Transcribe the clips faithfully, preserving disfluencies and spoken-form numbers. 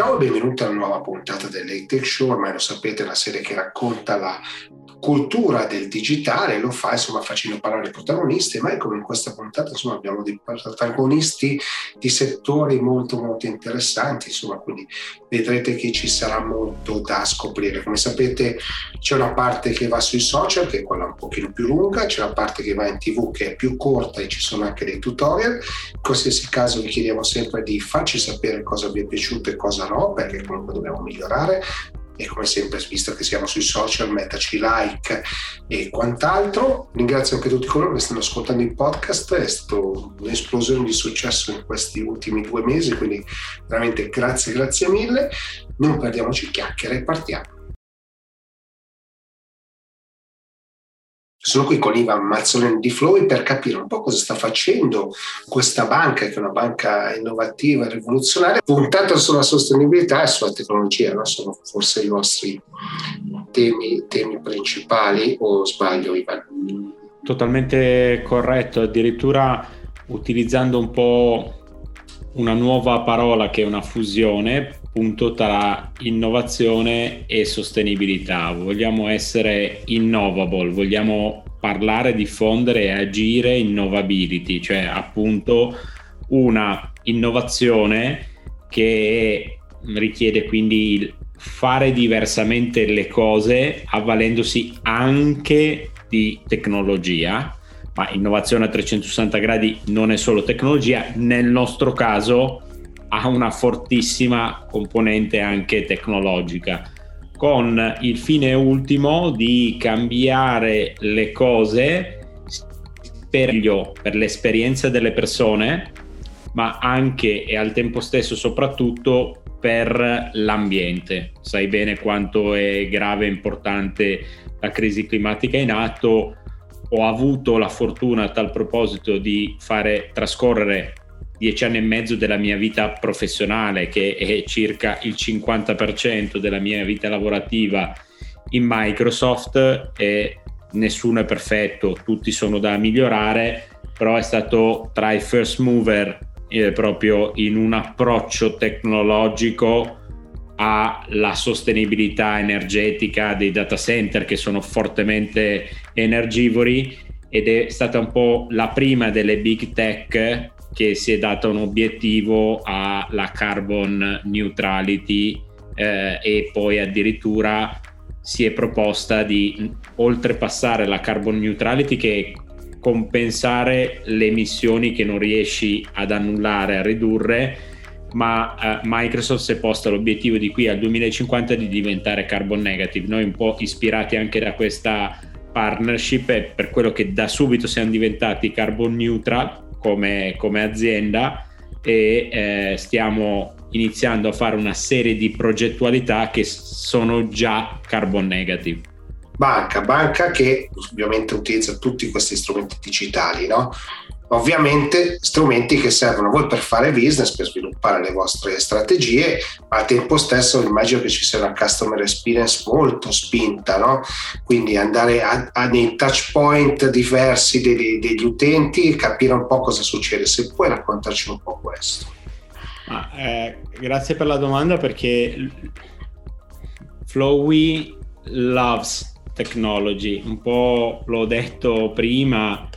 Ciao e benvenuti alla nuova puntata dell'Tech Show, ormai lo sapete, la serie che racconta la cultura del digitale, lo fa insomma facendo parlare i protagonisti, ma ecco in questa puntata insomma abbiamo dei protagonisti di settori molto molto interessanti, insomma, quindi vedrete che ci sarà molto da scoprire. Come sapete c'è una parte che va sui social, che è quella un pochino più lunga, c'è una parte che va in tv che è più corta e ci sono anche dei tutorial. In qualsiasi caso vi chiediamo sempre di farci sapere cosa vi è piaciuto e cosa no, perché comunque dobbiamo migliorare. E come sempre, visto che siamo sui social, metterci like e quant'altro. Ringrazio anche tutti coloro che stanno ascoltando il podcast, è stata un'esplosione di successo in questi ultimi due mesi, quindi veramente grazie, grazie mille. Non perdiamoci chiacchiere e partiamo. Sono qui con Ivan Mazzolini di Floy per capire un po' cosa sta facendo questa banca, che è una banca innovativa e rivoluzionaria, puntata sulla sostenibilità e sulla tecnologia, no? Sono forse i vostri temi, temi principali, o sbaglio, Ivan? Totalmente corretto, addirittura utilizzando un po' una nuova parola che è una fusione appunto tra innovazione e sostenibilità. Vogliamo essere innovable, vogliamo parlare, diffondere e agire innovability, cioè appunto una innovazione che richiede quindi il fare diversamente le cose avvalendosi anche di tecnologia. Ma innovazione a trecentosessanta gradi non è solo tecnologia, nel nostro caso ha una fortissima componente anche tecnologica, con il fine ultimo di cambiare le cose per meglio, per l'esperienza delle persone, ma anche e al tempo stesso soprattutto per l'ambiente. Sai bene quanto è grave e importante la crisi climatica in atto. Ho avuto la fortuna a tal proposito di fare trascorrere dieci anni e mezzo della mia vita professionale, che è circa il cinquanta per cento della mia vita lavorativa, in Microsoft, e nessuno è perfetto, tutti sono da migliorare, però è stato tra i first mover eh, proprio in un approccio tecnologico alla sostenibilità energetica dei data center, che sono fortemente energivori, ed è stata un po' la prima delle big tech che si è data un obiettivo alla carbon neutrality eh, e poi addirittura si è proposta di oltrepassare la carbon neutrality, che è compensare le emissioni che non riesci ad annullare, a ridurre, ma eh, Microsoft si è posta l'obiettivo di qui al duemilacinquanta di diventare carbon negative. Noi un po' ispirati anche da questa partnership, e per quello che da subito siamo diventati carbon neutral come, come azienda, e eh, stiamo iniziando a fare una serie di progettualità che sono già carbon negative. Banca, banca che ovviamente utilizza tutti questi strumenti digitali, no? Ovviamente strumenti che servono a voi per fare business, per sviluppare le vostre strategie, ma al tempo stesso immagino che ci sia una customer experience molto spinta, no? Quindi andare a, a dei touch point diversi degli, degli utenti e capire un po' cosa succede. Se puoi raccontarci un po' questo. Ah, eh, grazie per la domanda, perché Flowy loves technology, un po' l'ho detto prima.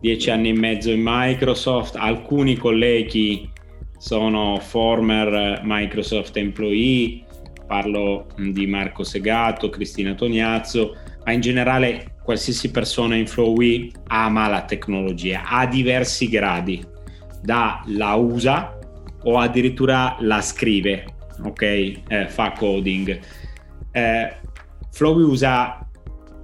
Dieci anni e mezzo in Microsoft, alcuni colleghi sono former Microsoft employee, parlo di Marco Segato, Cristina Tognazzo, ma in generale qualsiasi persona in Flowy ama la tecnologia a diversi gradi, da la usa o addirittura la scrive, ok, eh, fa coding. Eh, Flowy usa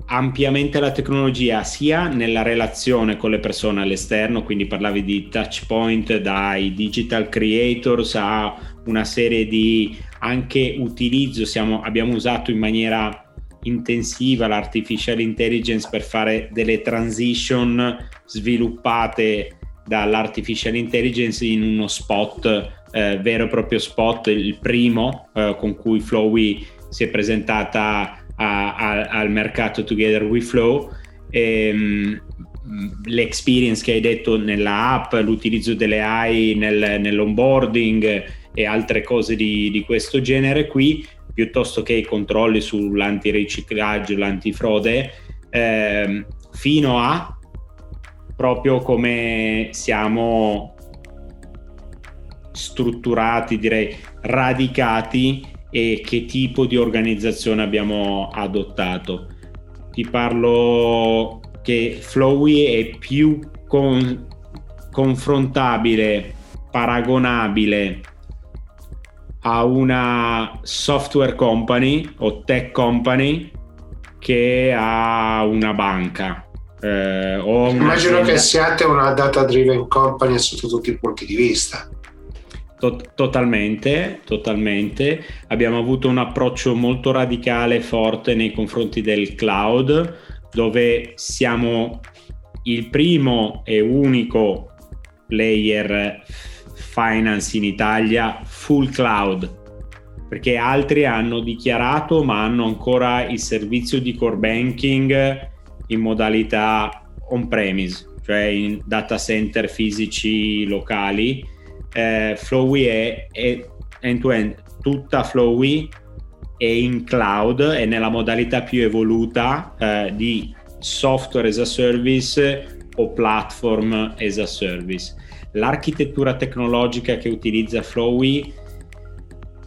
ampiamente la tecnologia sia nella relazione con le persone all'esterno, quindi parlavi di touch point, dai digital creators a una serie di anche utilizzo, siamo, abbiamo usato in maniera intensiva l'artificial intelligence per fare delle transition sviluppate dall'artificial intelligence in uno spot, eh, vero e proprio spot, il primo eh, con cui Flowy si è presentata A, a, al mercato Together We Flow. ehm, L'experience che hai detto nella app, l'utilizzo delle A I nel, nell'onboarding, e altre cose di, di questo genere qui, piuttosto che i controlli sull'antiriciclaggio, l'antifrode, ehm, fino a proprio come siamo strutturati, direi radicati, e che tipo di organizzazione abbiamo adottato. Ti parlo che Flowy è più con, confrontabile, paragonabile a una software company o tech company che a una banca. Eh, o Immagino una... che siate una data driven company sotto tutti i punti di vista. Totalmente, totalmente. Abbiamo avuto un approccio molto radicale e forte nei confronti del cloud, dove siamo il primo e unico player finance in Italia full cloud, perché altri hanno dichiarato ma hanno ancora il servizio di core banking in modalità on-premise, cioè in data center fisici locali. Eh, Flowy è, è end-to-end, tutta Flowy è in cloud e nella modalità più evoluta eh, di software as a service o platform as a service. L'architettura tecnologica che utilizza Flowy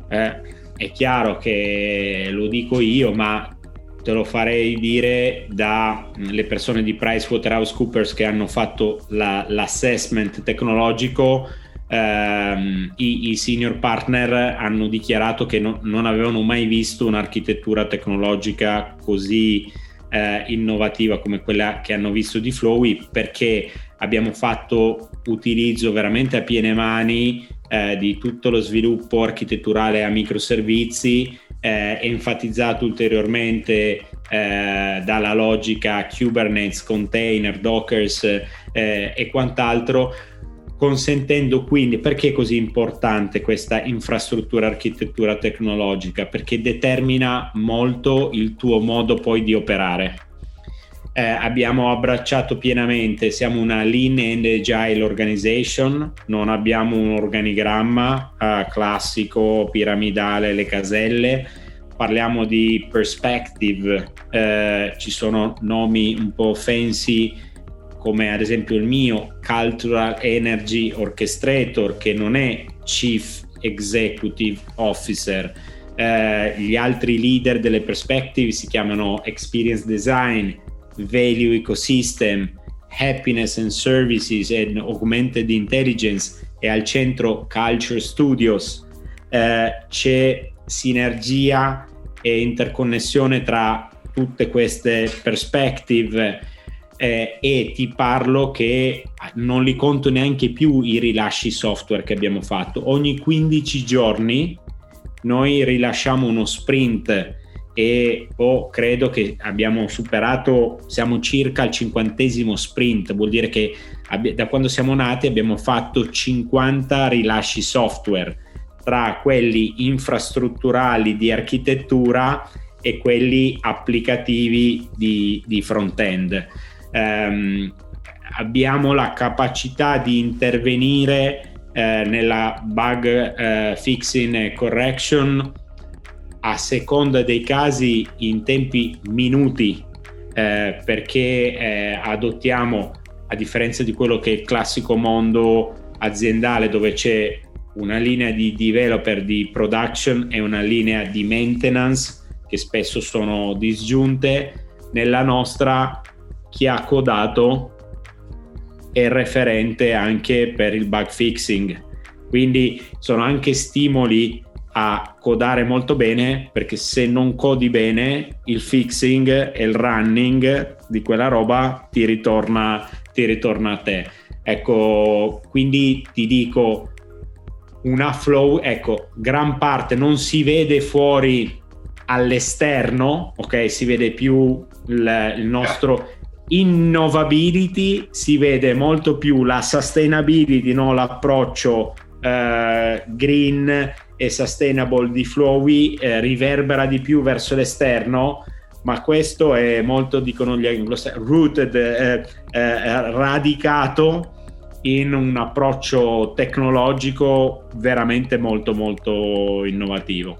eh, è chiaro che lo dico io, ma te lo farei dire dalle persone di PricewaterhouseCoopers che hanno fatto la, l'assessment tecnologico. Uh, i, i senior partner hanno dichiarato che no, non avevano mai visto un'architettura tecnologica così uh, innovativa come quella che hanno visto di Flowy, perché abbiamo fatto utilizzo veramente a piene mani uh, di tutto lo sviluppo architetturale a microservizi, uh, enfatizzato ulteriormente uh, dalla logica Kubernetes, container, Docker uh, e quant'altro, consentendo quindi, perché è così importante questa infrastruttura architettura tecnologica? Perché determina molto il tuo modo poi di operare. Eh, abbiamo abbracciato pienamente, siamo una lean and agile organization, non abbiamo un organigramma eh, classico, piramidale, le caselle, parliamo di perspective, eh, ci sono nomi un po' fancy, come ad esempio il mio Cultural Energy Orchestrator, che non è Chief Executive Officer. Eh, gli altri leader delle perspective si chiamano Experience Design, Value Ecosystem, Happiness and Services and Augmented Intelligence, e al centro Culture Studios. Eh, c'è sinergia e interconnessione tra tutte queste perspective. Eh, e ti parlo che non li conto neanche più i rilasci software che abbiamo fatto. Ogni quindici giorni noi rilasciamo uno sprint e oh, credo che abbiamo superato, siamo circa al cinquantesimo sprint, vuol dire che abbi- da quando siamo nati abbiamo fatto cinquanta rilasci software, tra quelli infrastrutturali di architettura e quelli applicativi di, di front-end. Um, abbiamo la capacità di intervenire eh, nella bug eh, fixing e correction a seconda dei casi in tempi minuti, eh, perché eh, adottiamo, a differenza di quello che è il classico mondo aziendale dove c'è una linea di developer di production e una linea di maintenance che spesso sono disgiunte, nella nostra chi ha codato è referente anche per il bug fixing, quindi sono anche stimoli a codare molto bene, perché se non codi bene il fixing e il running di quella roba ti ritorna, ti ritorna a te. Ecco, quindi ti dico una flow, ecco, gran parte non si vede fuori all'esterno, ok, si vede più il, il nostro innovability, si vede molto più la sustainability, no? L'approccio eh, green e sustainable di Flowy eh, riverbera di più verso l'esterno, ma questo è molto, dicono gli anglosassoni, rooted, eh, eh, radicato in un approccio tecnologico veramente molto molto innovativo.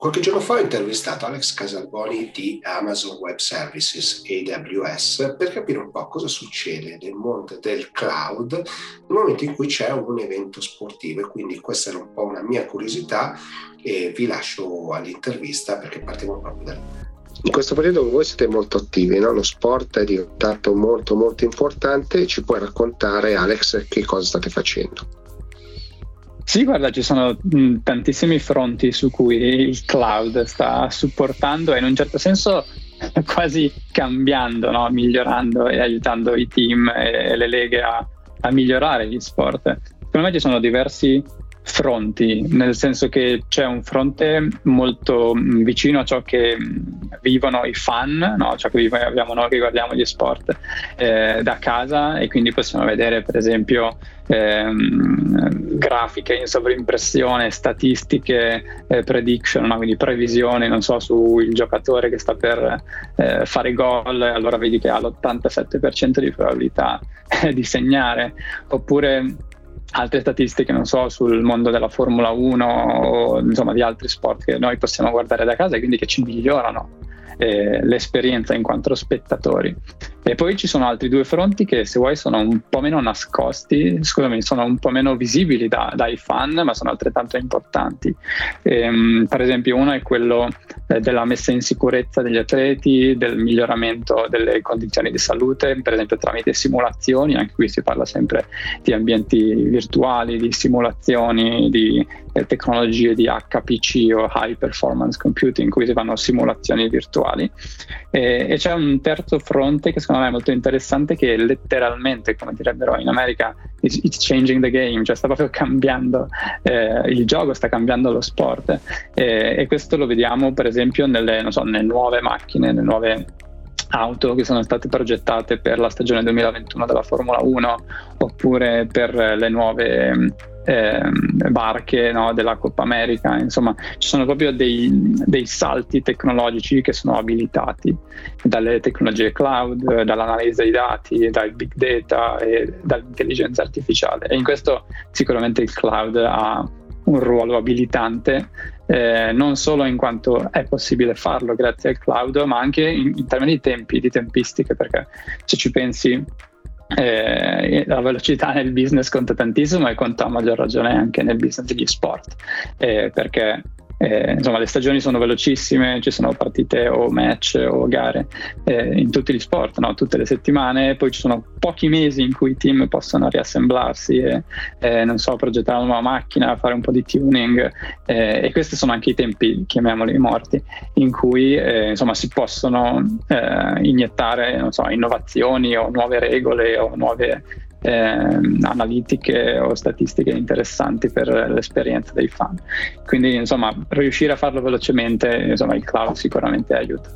Qualche giorno fa ho intervistato Alex Casalboni di Amazon Web Services, A W S, per capire un po' cosa succede nel mondo del cloud nel momento in cui c'è un evento sportivo, e quindi questa era un po' una mia curiosità e vi lascio all'intervista perché partiamo proprio da lì. In questo periodo voi siete molto attivi, no? Lo sport è diventato molto molto importante. Ci puoi raccontare, Alex, che cosa state facendo? Sì, guarda, ci sono mh, tantissimi fronti su cui il cloud sta supportando e in un certo senso quasi cambiando, no? Migliorando e aiutando i team e le leghe a, a migliorare gli sport. Secondo me ci sono diversi fronti, nel senso che c'è un fronte molto vicino a ciò che vivono i fan, no? Ciò che viviamo noi che guardiamo gli sport eh, da casa, e quindi possiamo vedere per esempio ehm, grafiche in sovrimpressione, statistiche, eh, prediction, no? Quindi previsioni, non so, sul giocatore che sta per eh, fare gol, allora vedi che ha l'ottantasette per cento di probabilità di segnare, oppure altre statistiche, non so, sul mondo della Formula uno o insomma di altri sport che noi possiamo guardare da casa e quindi che ci migliorano eh, l'esperienza in quanto spettatori. E poi ci sono altri due fronti che, se vuoi, sono un po' meno nascosti, scusami, sono un po' meno visibili da, dai fan, ma sono altrettanto importanti. Ehm, per esempio, uno è quello eh, della messa in sicurezza degli atleti, del miglioramento delle condizioni di salute, per esempio tramite simulazioni. Anche qui si parla sempre di ambienti virtuali, di simulazioni, di eh, tecnologie di H P C o High Performance Computing, in cui si fanno simulazioni virtuali. E, e c'è un terzo fronte che secondo me è molto interessante, che letteralmente, come direbbero in America, it's changing the game, cioè sta proprio cambiando eh, il gioco, sta cambiando lo sport, eh, e questo lo vediamo per esempio nelle, non so, nelle nuove macchine, nelle nuove auto che sono state progettate per la stagione duemilaventuno della Formula uno, oppure per le nuove eh, barche, no, della Coppa America. Insomma, ci sono proprio dei, dei salti tecnologici che sono abilitati dalle tecnologie cloud, dall'analisi dei dati, dal big data e dall'intelligenza artificiale, e in questo sicuramente il cloud ha un ruolo abilitante, eh, non solo in quanto è possibile farlo grazie al cloud, ma anche in, in termini di tempi, di tempistiche, perché se ci pensi eh, la velocità nel business conta tantissimo, e conta a maggior ragione anche nel business degli sport, eh, perché eh, insomma le stagioni sono velocissime, ci sono partite o match o gare eh, in tutti gli sport, no? Tutte le settimane. Poi ci sono pochi mesi in cui i team possono riassemblarsi e eh, non so, progettare una nuova macchina, fare un po' di tuning, eh, e questi sono anche i tempi, chiamiamoli morti, in cui eh, insomma si possono eh, iniettare, non so, innovazioni o nuove regole o nuove Eh, analitiche o statistiche interessanti per l'esperienza dei fan. Quindi insomma riuscire a farlo velocemente, insomma il cloud sicuramente aiuta.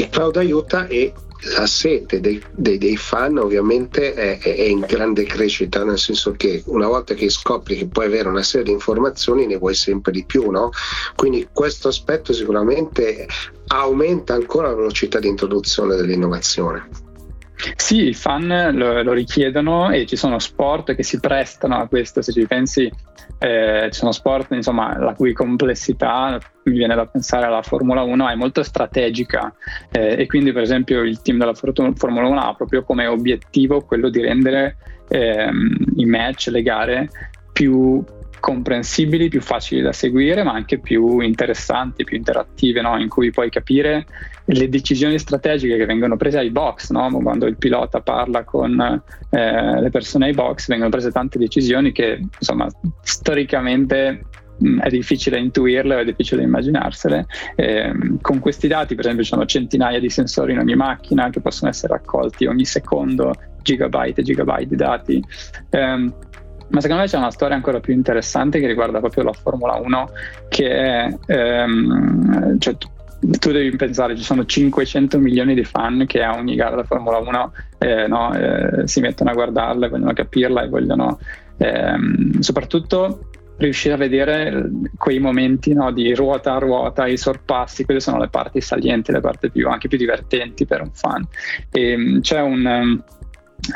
Il cloud aiuta, e la sete dei, dei, dei fan ovviamente è, è in grande crescita, nel senso che una volta che scopri che puoi avere una serie di informazioni ne vuoi sempre di più, no? Quindi questo aspetto sicuramente aumenta ancora la velocità di introduzione dell'innovazione. Sì, i fan lo, lo richiedono, e ci sono sport che si prestano a questo. Se ci pensi, eh, ci sono sport, insomma, la cui complessità, mi viene da pensare alla Formula uno, è molto strategica, eh, e quindi per esempio il team della Formula uno ha proprio come obiettivo quello di rendere eh, i match, le gare più comprensibili, più facili da seguire, ma anche più interessanti, più interattive, no? In cui puoi capire le decisioni strategiche che vengono prese ai box, no? Quando il pilota parla con eh, le persone ai box, vengono prese tante decisioni che, insomma, storicamente mh, è difficile intuirle o è difficile immaginarsele. E, con questi dati, per esempio, ci sono centinaia di sensori in ogni macchina che possono essere raccolti ogni secondo, gigabyte e gigabyte di dati. Ehm, Ma secondo me c'è una storia ancora più interessante che riguarda proprio la Formula uno, che è, ehm, cioè, tu, tu devi pensare, ci sono cinquecento milioni di fan che a ogni gara della Formula uno eh, no, eh, si mettono a guardarla, vogliono capirla e vogliono ehm, soprattutto riuscire a vedere quei momenti, no, di ruota a ruota, i sorpassi, quelle sono le parti salienti, le parti più, anche più divertenti per un fan. E c'è un,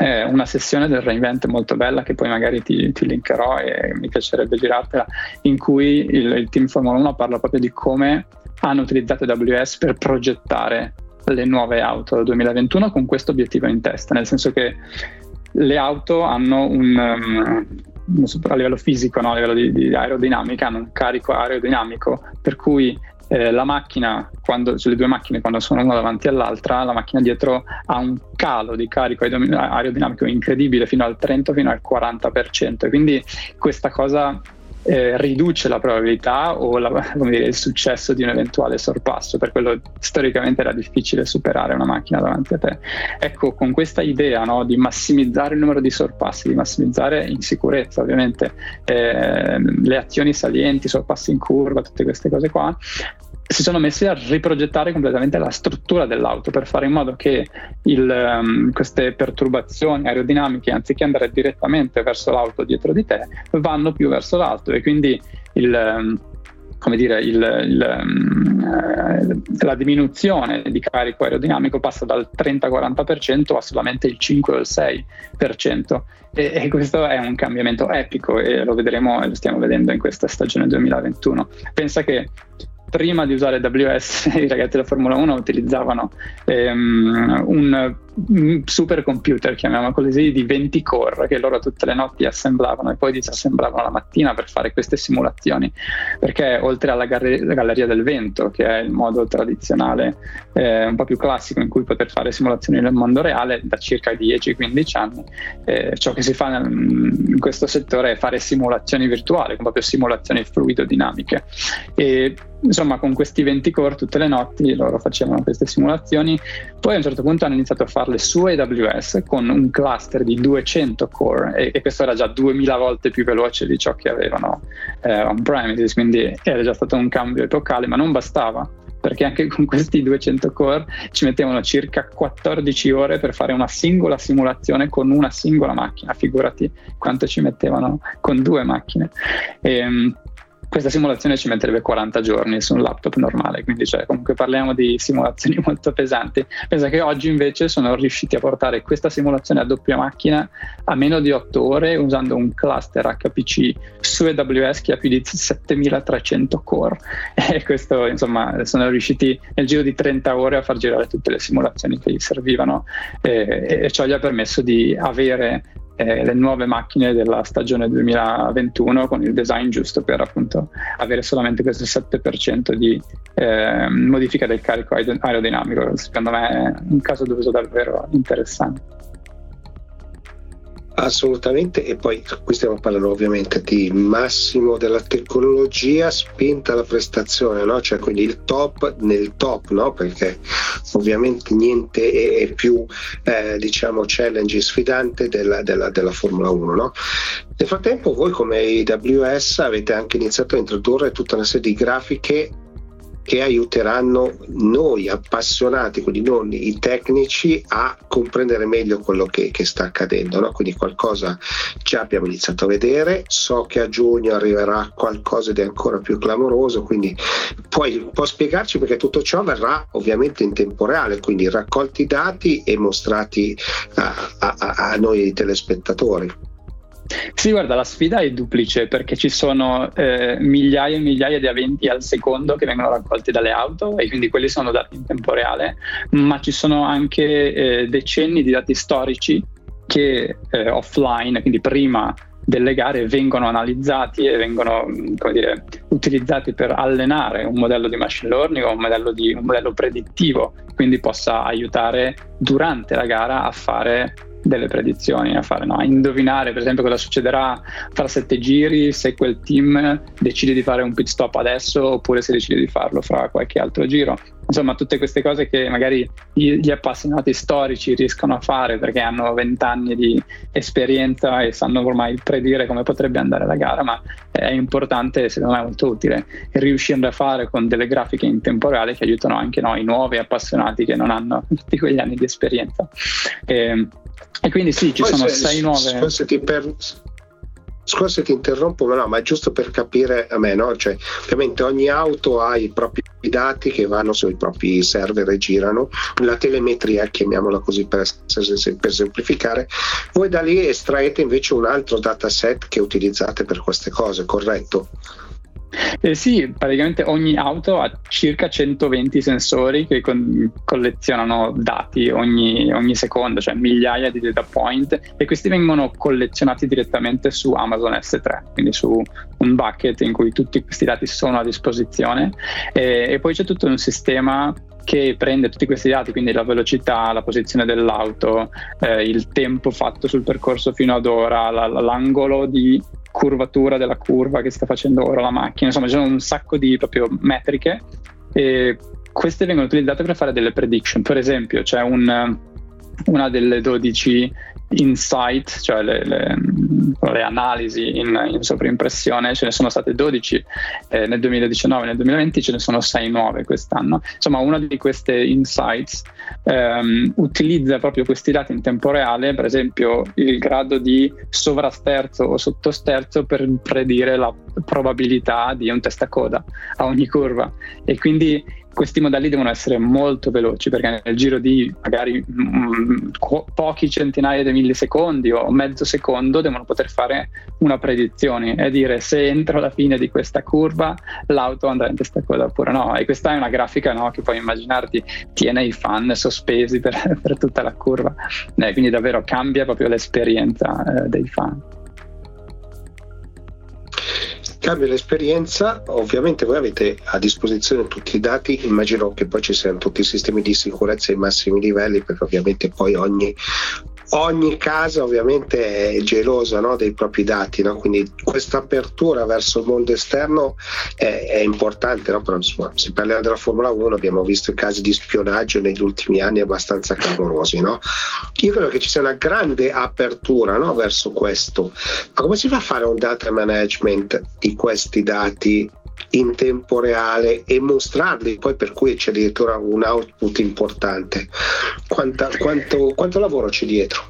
eh, una sessione del reinvent molto bella che poi magari ti, ti linkerò e mi piacerebbe girartela, in cui il, il team Formula uno parla proprio di come hanno utilizzato A W S per progettare le nuove auto del duemilaventuno con questo obiettivo in testa, nel senso che le auto hanno un um, a livello fisico, no? a livello di, di aerodinamica, hanno un carico aerodinamico, per cui eh, la macchina, quando, cioè le due macchine quando sono una davanti all'altra, la macchina dietro ha un calo di carico aerodinamico incredibile, fino al trenta, fino al quaranta per cento, e quindi questa cosa Eh, riduce la probabilità o la, come dire, il successo di un eventuale sorpasso, per quello storicamente era difficile superare una macchina davanti a te. Ecco, con questa idea, no, di massimizzare il numero di sorpassi, di massimizzare in sicurezza ovviamente eh, le azioni salienti, sorpassi in curva, tutte queste cose qua, si sono messi a riprogettare completamente la struttura dell'auto per fare in modo che il, um, queste perturbazioni aerodinamiche, anziché andare direttamente verso l'auto dietro di te, vanno più verso l'alto, e quindi il... Um, come dire, il, il, la diminuzione di carico aerodinamico passa dal trenta-quaranta per cento a solamente il cinque o il sei per cento, e, e questo è un cambiamento epico, e lo vedremo e lo stiamo vedendo in questa stagione duemilaventuno. Pensa che prima di usare A W S i ragazzi della Formula uno utilizzavano ehm, un supercomputer, chiamiamolo così, di venti core che loro tutte le notti assemblavano e poi disassemblavano la mattina per fare queste simulazioni, perché oltre alla gar- la galleria del vento, che è il modo tradizionale eh, un po' più classico in cui poter fare simulazioni nel mondo reale da circa dieci quindici anni, eh, ciò che si fa in questo settore è fare simulazioni virtuali, con proprio simulazioni fluidodinamiche, e insomma con questi venti core tutte le notti loro facevano queste simulazioni. Poi a un certo punto hanno iniziato a farle su A W S con un cluster di duecento core, e, e questo era già duemila volte più veloce di ciò che avevano eh, on premises, quindi era già stato un cambio epocale, ma non bastava, perché anche con questi duecento core ci mettevano circa quattordici ore per fare una singola simulazione con una singola macchina, figurati quanto ci mettevano con due macchine. E, questa simulazione ci metterebbe quaranta giorni su un laptop normale, quindi cioè, comunque parliamo di simulazioni molto pesanti. Pensa che oggi invece sono riusciti a portare questa simulazione a doppia macchina a meno di otto ore usando un cluster H P C su A W S che ha più di settemilatrecento core, e questo insomma sono riusciti nel giro di trenta ore a far girare tutte le simulazioni che gli servivano, e, e ciò gli ha permesso di avere Eh, le nuove macchine della stagione duemilaventuno con il design giusto per appunto avere solamente questo sette per cento di eh, modifica del carico aerodinamico. Secondo me è un caso d'uso davvero interessante. Assolutamente, e poi qui stiamo parlando ovviamente di massimo della tecnologia spinta alla prestazione, no? Cioè quindi il top nel top, no? Perché ovviamente niente è più eh, diciamo challenge sfidante della, della, della Formula uno, no? Nel frattempo voi come A W S avete anche iniziato a introdurre tutta una serie di grafiche che aiuteranno noi appassionati, quindi non i tecnici, a comprendere meglio quello che, che sta accadendo, no? Quindi qualcosa già abbiamo iniziato a vedere, so che a giugno arriverà qualcosa di ancora più clamoroso, quindi puoi, puoi spiegarci, perché tutto ciò verrà ovviamente in tempo reale, quindi raccolti dati e mostrati a, a, a noi telespettatori. Sì, guarda, la sfida è duplice, perché ci sono eh, migliaia e migliaia di eventi al secondo che vengono raccolti dalle auto, e quindi quelli sono dati in tempo reale, ma ci sono anche eh, decenni di dati storici che eh, offline, quindi prima delle gare, vengono analizzati e vengono, come dire, utilizzati per allenare un modello di machine learning o un modello, di, un modello predittivo, quindi possa aiutare durante la gara a fare delle predizioni, a fare, no? a indovinare per esempio cosa succederà tra sette giri, se quel team decide di fare un pit stop adesso oppure se decide di farlo fra qualche altro giro. Insomma, tutte queste cose che magari gli appassionati storici riescono a fare perché hanno vent'anni di esperienza e sanno ormai predire come potrebbe andare la gara, ma è importante, secondo me molto utile, riuscendo a fare con delle grafiche in tempo reale che aiutano anche noi nuovi appassionati che non hanno tutti quegli anni di esperienza. E, e quindi sì, ci poi sono se, sei nuove... Se ti per... Scusa ti interrompo, ma no, ma è giusto per capire a me, no? Cioè, ovviamente ogni auto ha i propri dati che vanno sui propri server e girano, la telemetria, chiamiamola così per, per semplificare, voi da lì estraete invece un altro dataset che utilizzate per queste cose, corretto? Eh sì, praticamente ogni auto ha circa centoventi sensori che con- collezionano dati ogni, ogni secondo, cioè migliaia di data point, e questi vengono collezionati direttamente su Amazon S tre, quindi su un bucket in cui tutti questi dati sono a disposizione, e, e poi c'è tutto un sistema che prende tutti questi dati, quindi la velocità, la posizione dell'auto, eh, il tempo fatto sul percorso fino ad ora, la, l'angolo di curvatura della curva che sta facendo ora la macchina, insomma ci sono un sacco di proprio metriche, e queste vengono utilizzate per fare delle prediction. Per esempio c'è un, una delle dodici insight, cioè le, le, le analisi in, in sovraimpressione, ce ne sono state dodici eh, nel duemiladiciannove, nel duemilaventi ce ne sono sei nuove quest'anno. Insomma, una di queste insights ehm, utilizza proprio questi dati in tempo reale, per esempio il grado di sovrasterzo o sottosterzo, per predire la probabilità di un testacoda a ogni curva, e quindi questi modelli devono essere molto veloci, perché nel giro di magari mh, pochi centinaia di millisecondi o mezzo secondo devono poter fare una predizione e dire se entro la fine di questa curva l'auto andrà in testacoda oppure no. E questa è una grafica, no, che puoi immaginarti tiene i fan sospesi per, per tutta la curva, eh, quindi davvero cambia proprio l'esperienza eh, dei fan. Cambia l'esperienza. Ovviamente voi avete a disposizione tutti i dati, immagino che poi ci siano tutti i sistemi di sicurezza ai massimi livelli, perché ovviamente poi ogni, ogni casa ovviamente è gelosa, no, dei propri dati, no? Quindi questa apertura verso il mondo esterno è, è importante, no? Però, insomma, se parliamo della Formula uno abbiamo visto i casi di spionaggio negli ultimi anni abbastanza clamorosi, no? Io credo che ci sia una grande apertura, no, verso questo, ma come si fa a fare un data management di questi dati in tempo reale e mostrarli poi, per cui c'è addirittura un output importante? Quanta, quanto, quanto lavoro c'è dietro?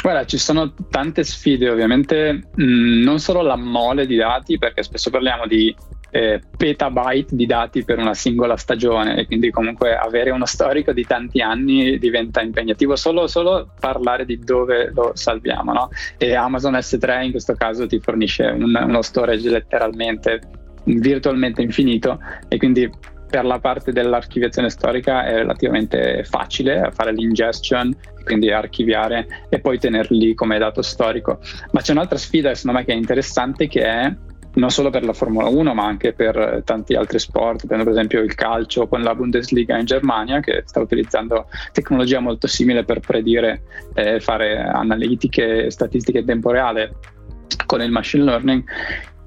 Guarda, ci sono tante sfide, ovviamente mh, non solo la mole di dati, perché spesso parliamo di eh, petabyte di dati per una singola stagione, e quindi comunque avere uno storico di tanti anni diventa impegnativo, solo, solo parlare di dove lo salviamo, no? E Amazon S tre in questo caso ti fornisce un, uno storage letteralmente virtualmente infinito, e quindi per la parte dell'archiviazione storica è relativamente facile fare l'ingestion, quindi archiviare e poi tenerli come dato storico. Ma c'è un'altra sfida secondo me che è interessante, che è non solo per la Formula uno ma anche per tanti altri sport, per esempio il calcio con la Bundesliga in Germania, che sta utilizzando tecnologia molto simile per predire e eh, fare analitiche, statistiche in tempo reale con il machine learning,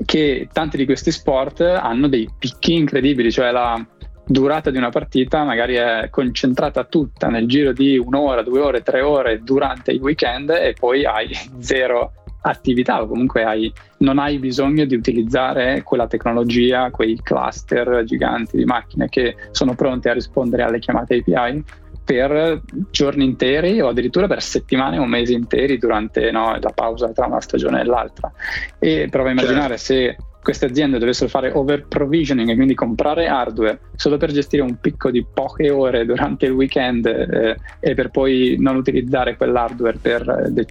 che tanti di questi sport hanno dei picchi incredibili, cioè la durata di una partita magari è concentrata tutta nel giro di un'ora, due ore, tre ore durante il weekend, e poi hai zero attività, o comunque hai, non hai bisogno di utilizzare quella tecnologia, quei cluster giganti di macchine che sono pronte a rispondere alle chiamate A P I per giorni interi o addirittura per settimane o mesi interi durante, no, la pausa tra una stagione e l'altra. E prova a immaginare, certo, se queste aziende dovessero fare over provisioning e quindi comprare hardware solo per gestire un picco di poche ore durante il weekend eh, e per poi non utilizzare quell'hardware per de-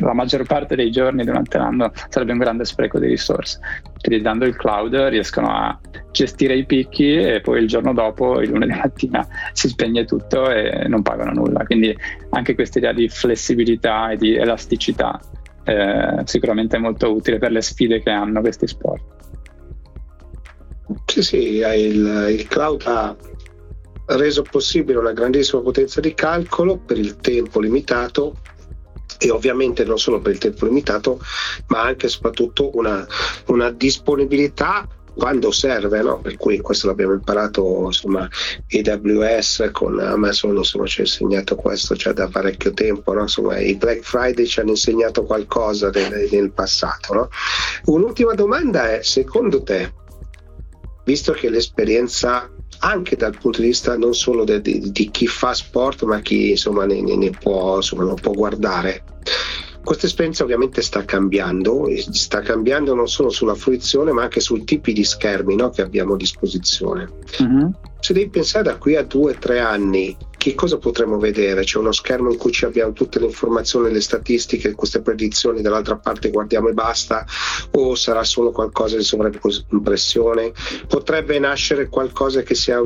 la maggior parte dei giorni durante l'anno, sarebbe un grande spreco di risorse. Utilizzando il cloud riescono a gestire i picchi, e poi il giorno dopo, il lunedì mattina, si spegne tutto e non pagano nulla. Quindi anche questa idea di flessibilità e di elasticità Eh, sicuramente è molto utile per le sfide che hanno questi sport. Sì, sì, il, il cloud ha reso possibile una grandissima potenza di calcolo per il tempo limitato, e ovviamente non solo per il tempo limitato, ma anche e soprattutto una, una disponibilità quando serve, no? Per cui questo l'abbiamo imparato, insomma, A W S con Amazon, insomma, ci ha insegnato questo, cioè, da parecchio tempo, no? Insomma, i Black Friday ci hanno insegnato qualcosa nel, nel passato, no? Un'ultima domanda è, secondo te, visto che l'esperienza, anche dal punto di vista non solo de, de, di chi fa sport, ma chi, insomma, ne, ne può, insomma, lo può guardare, Questa esperienza ovviamente sta cambiando, e sta cambiando non solo sulla fruizione ma anche sui tipi di schermi, no, che abbiamo a disposizione. Uh-huh. Se devi pensare da qui a due o tre anni che cosa potremo vedere? C'è uno schermo in cui ci abbiamo tutte le informazioni, le statistiche, queste predizioni, dall'altra parte guardiamo e basta, o sarà solo qualcosa di sovraimpressione? Potrebbe nascere qualcosa che sia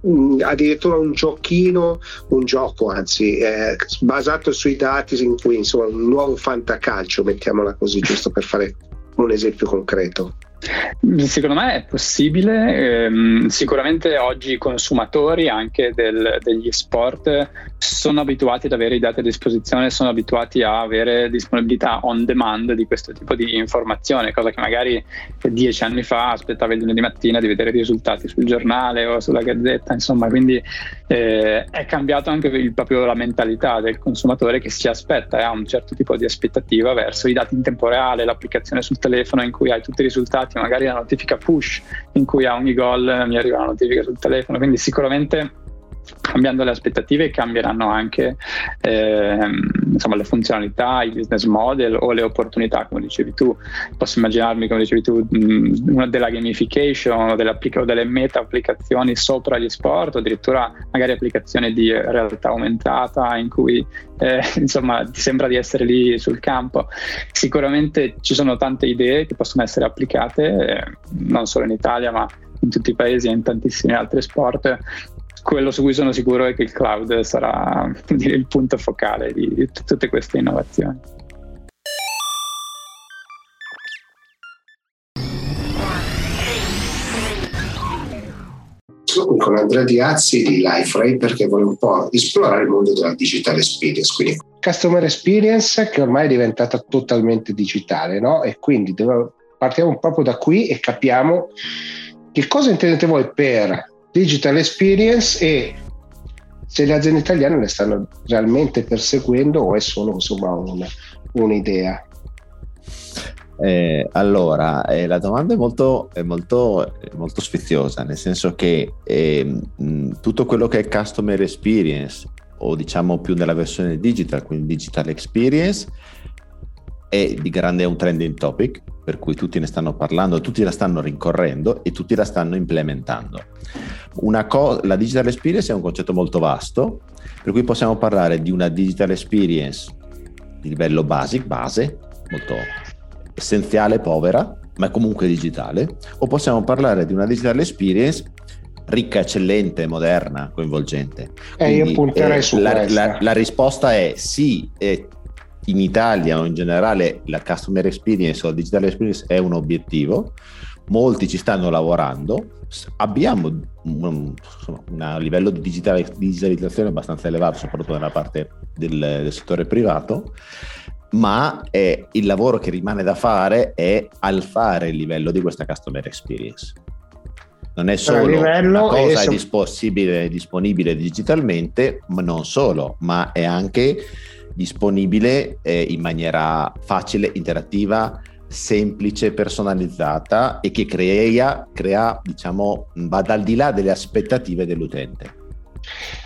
Un, addirittura un giochino un gioco anzi eh, basato sui dati, in cui insomma un nuovo fantacalcio, mettiamola così, giusto per fare un esempio concreto. Secondo me è possibile. Ehm, sicuramente oggi i consumatori anche del, degli sport sono abituati ad avere i dati a disposizione, sono abituati a avere disponibilità on demand di questo tipo di informazione, cosa che magari dieci anni fa aspettava il lunedì mattina di vedere i risultati sul giornale o sulla gazzetta, insomma. Quindi eh, è cambiato anche il, proprio la mentalità del consumatore, che si aspetta e eh, ha un certo tipo di aspettativa verso i dati in tempo reale, l'applicazione sul telefono in cui hai tutti i risultati, magari la notifica push in cui a ogni gol mi arriva la notifica sul telefono. Quindi sicuramente, cambiando le aspettative, cambieranno anche ehm, insomma le funzionalità, i business model o le opportunità, come dicevi tu. Posso immaginarmi, come dicevi tu, una della gamification o delle, delle meta applicazioni sopra gli sport, o addirittura magari applicazioni di realtà aumentata in cui eh, insomma ti sembra di essere lì sul campo. Sicuramente ci sono tante idee che possono essere applicate eh, non solo in Italia ma in tutti i paesi e in tantissimi altri sport. Quello su cui sono sicuro è che il cloud sarà il punto focale di, di tutte queste innovazioni. Sono con Andrea Diazzi di Liferay, perché voglio un po' esplorare il mondo della digital experience, quindi customer experience che ormai è diventata totalmente digitale, no? E quindi partiamo proprio da qui e capiamo che cosa intendete voi per digital experience e se le aziende italiane le stanno realmente perseguendo o è solo insomma un, un'idea. Eh, allora eh, la domanda è molto, è molto, molto sfiziosa, nel senso che eh, tutto quello che è customer experience, o diciamo più nella versione digital, quindi digital experience, è di grande un trending topic, per cui tutti ne stanno parlando, tutti la stanno rincorrendo e tutti la stanno implementando. Una co- la digital experience è un concetto molto vasto, per cui possiamo parlare di una digital experience di livello basic, base, molto essenziale, povera, ma comunque digitale, o possiamo parlare di una digital experience ricca, eccellente, moderna, coinvolgente. E eh, io punterei eh, su la, questa. La, la risposta è sì, è in Italia o in generale la customer experience o la digital experience è un obiettivo, molti ci stanno lavorando, abbiamo un, un livello di digitalizzazione abbastanza elevato, soprattutto nella parte del, del settore privato, ma eh, il lavoro che rimane da fare è alzare il livello di questa customer experience. Non è solo una cosa è disponibile, è disponibile digitalmente, ma non solo, ma è anche disponibile eh, in maniera facile, interattiva, semplice, personalizzata e che crea, crea diciamo, vada al di là delle aspettative dell'utente.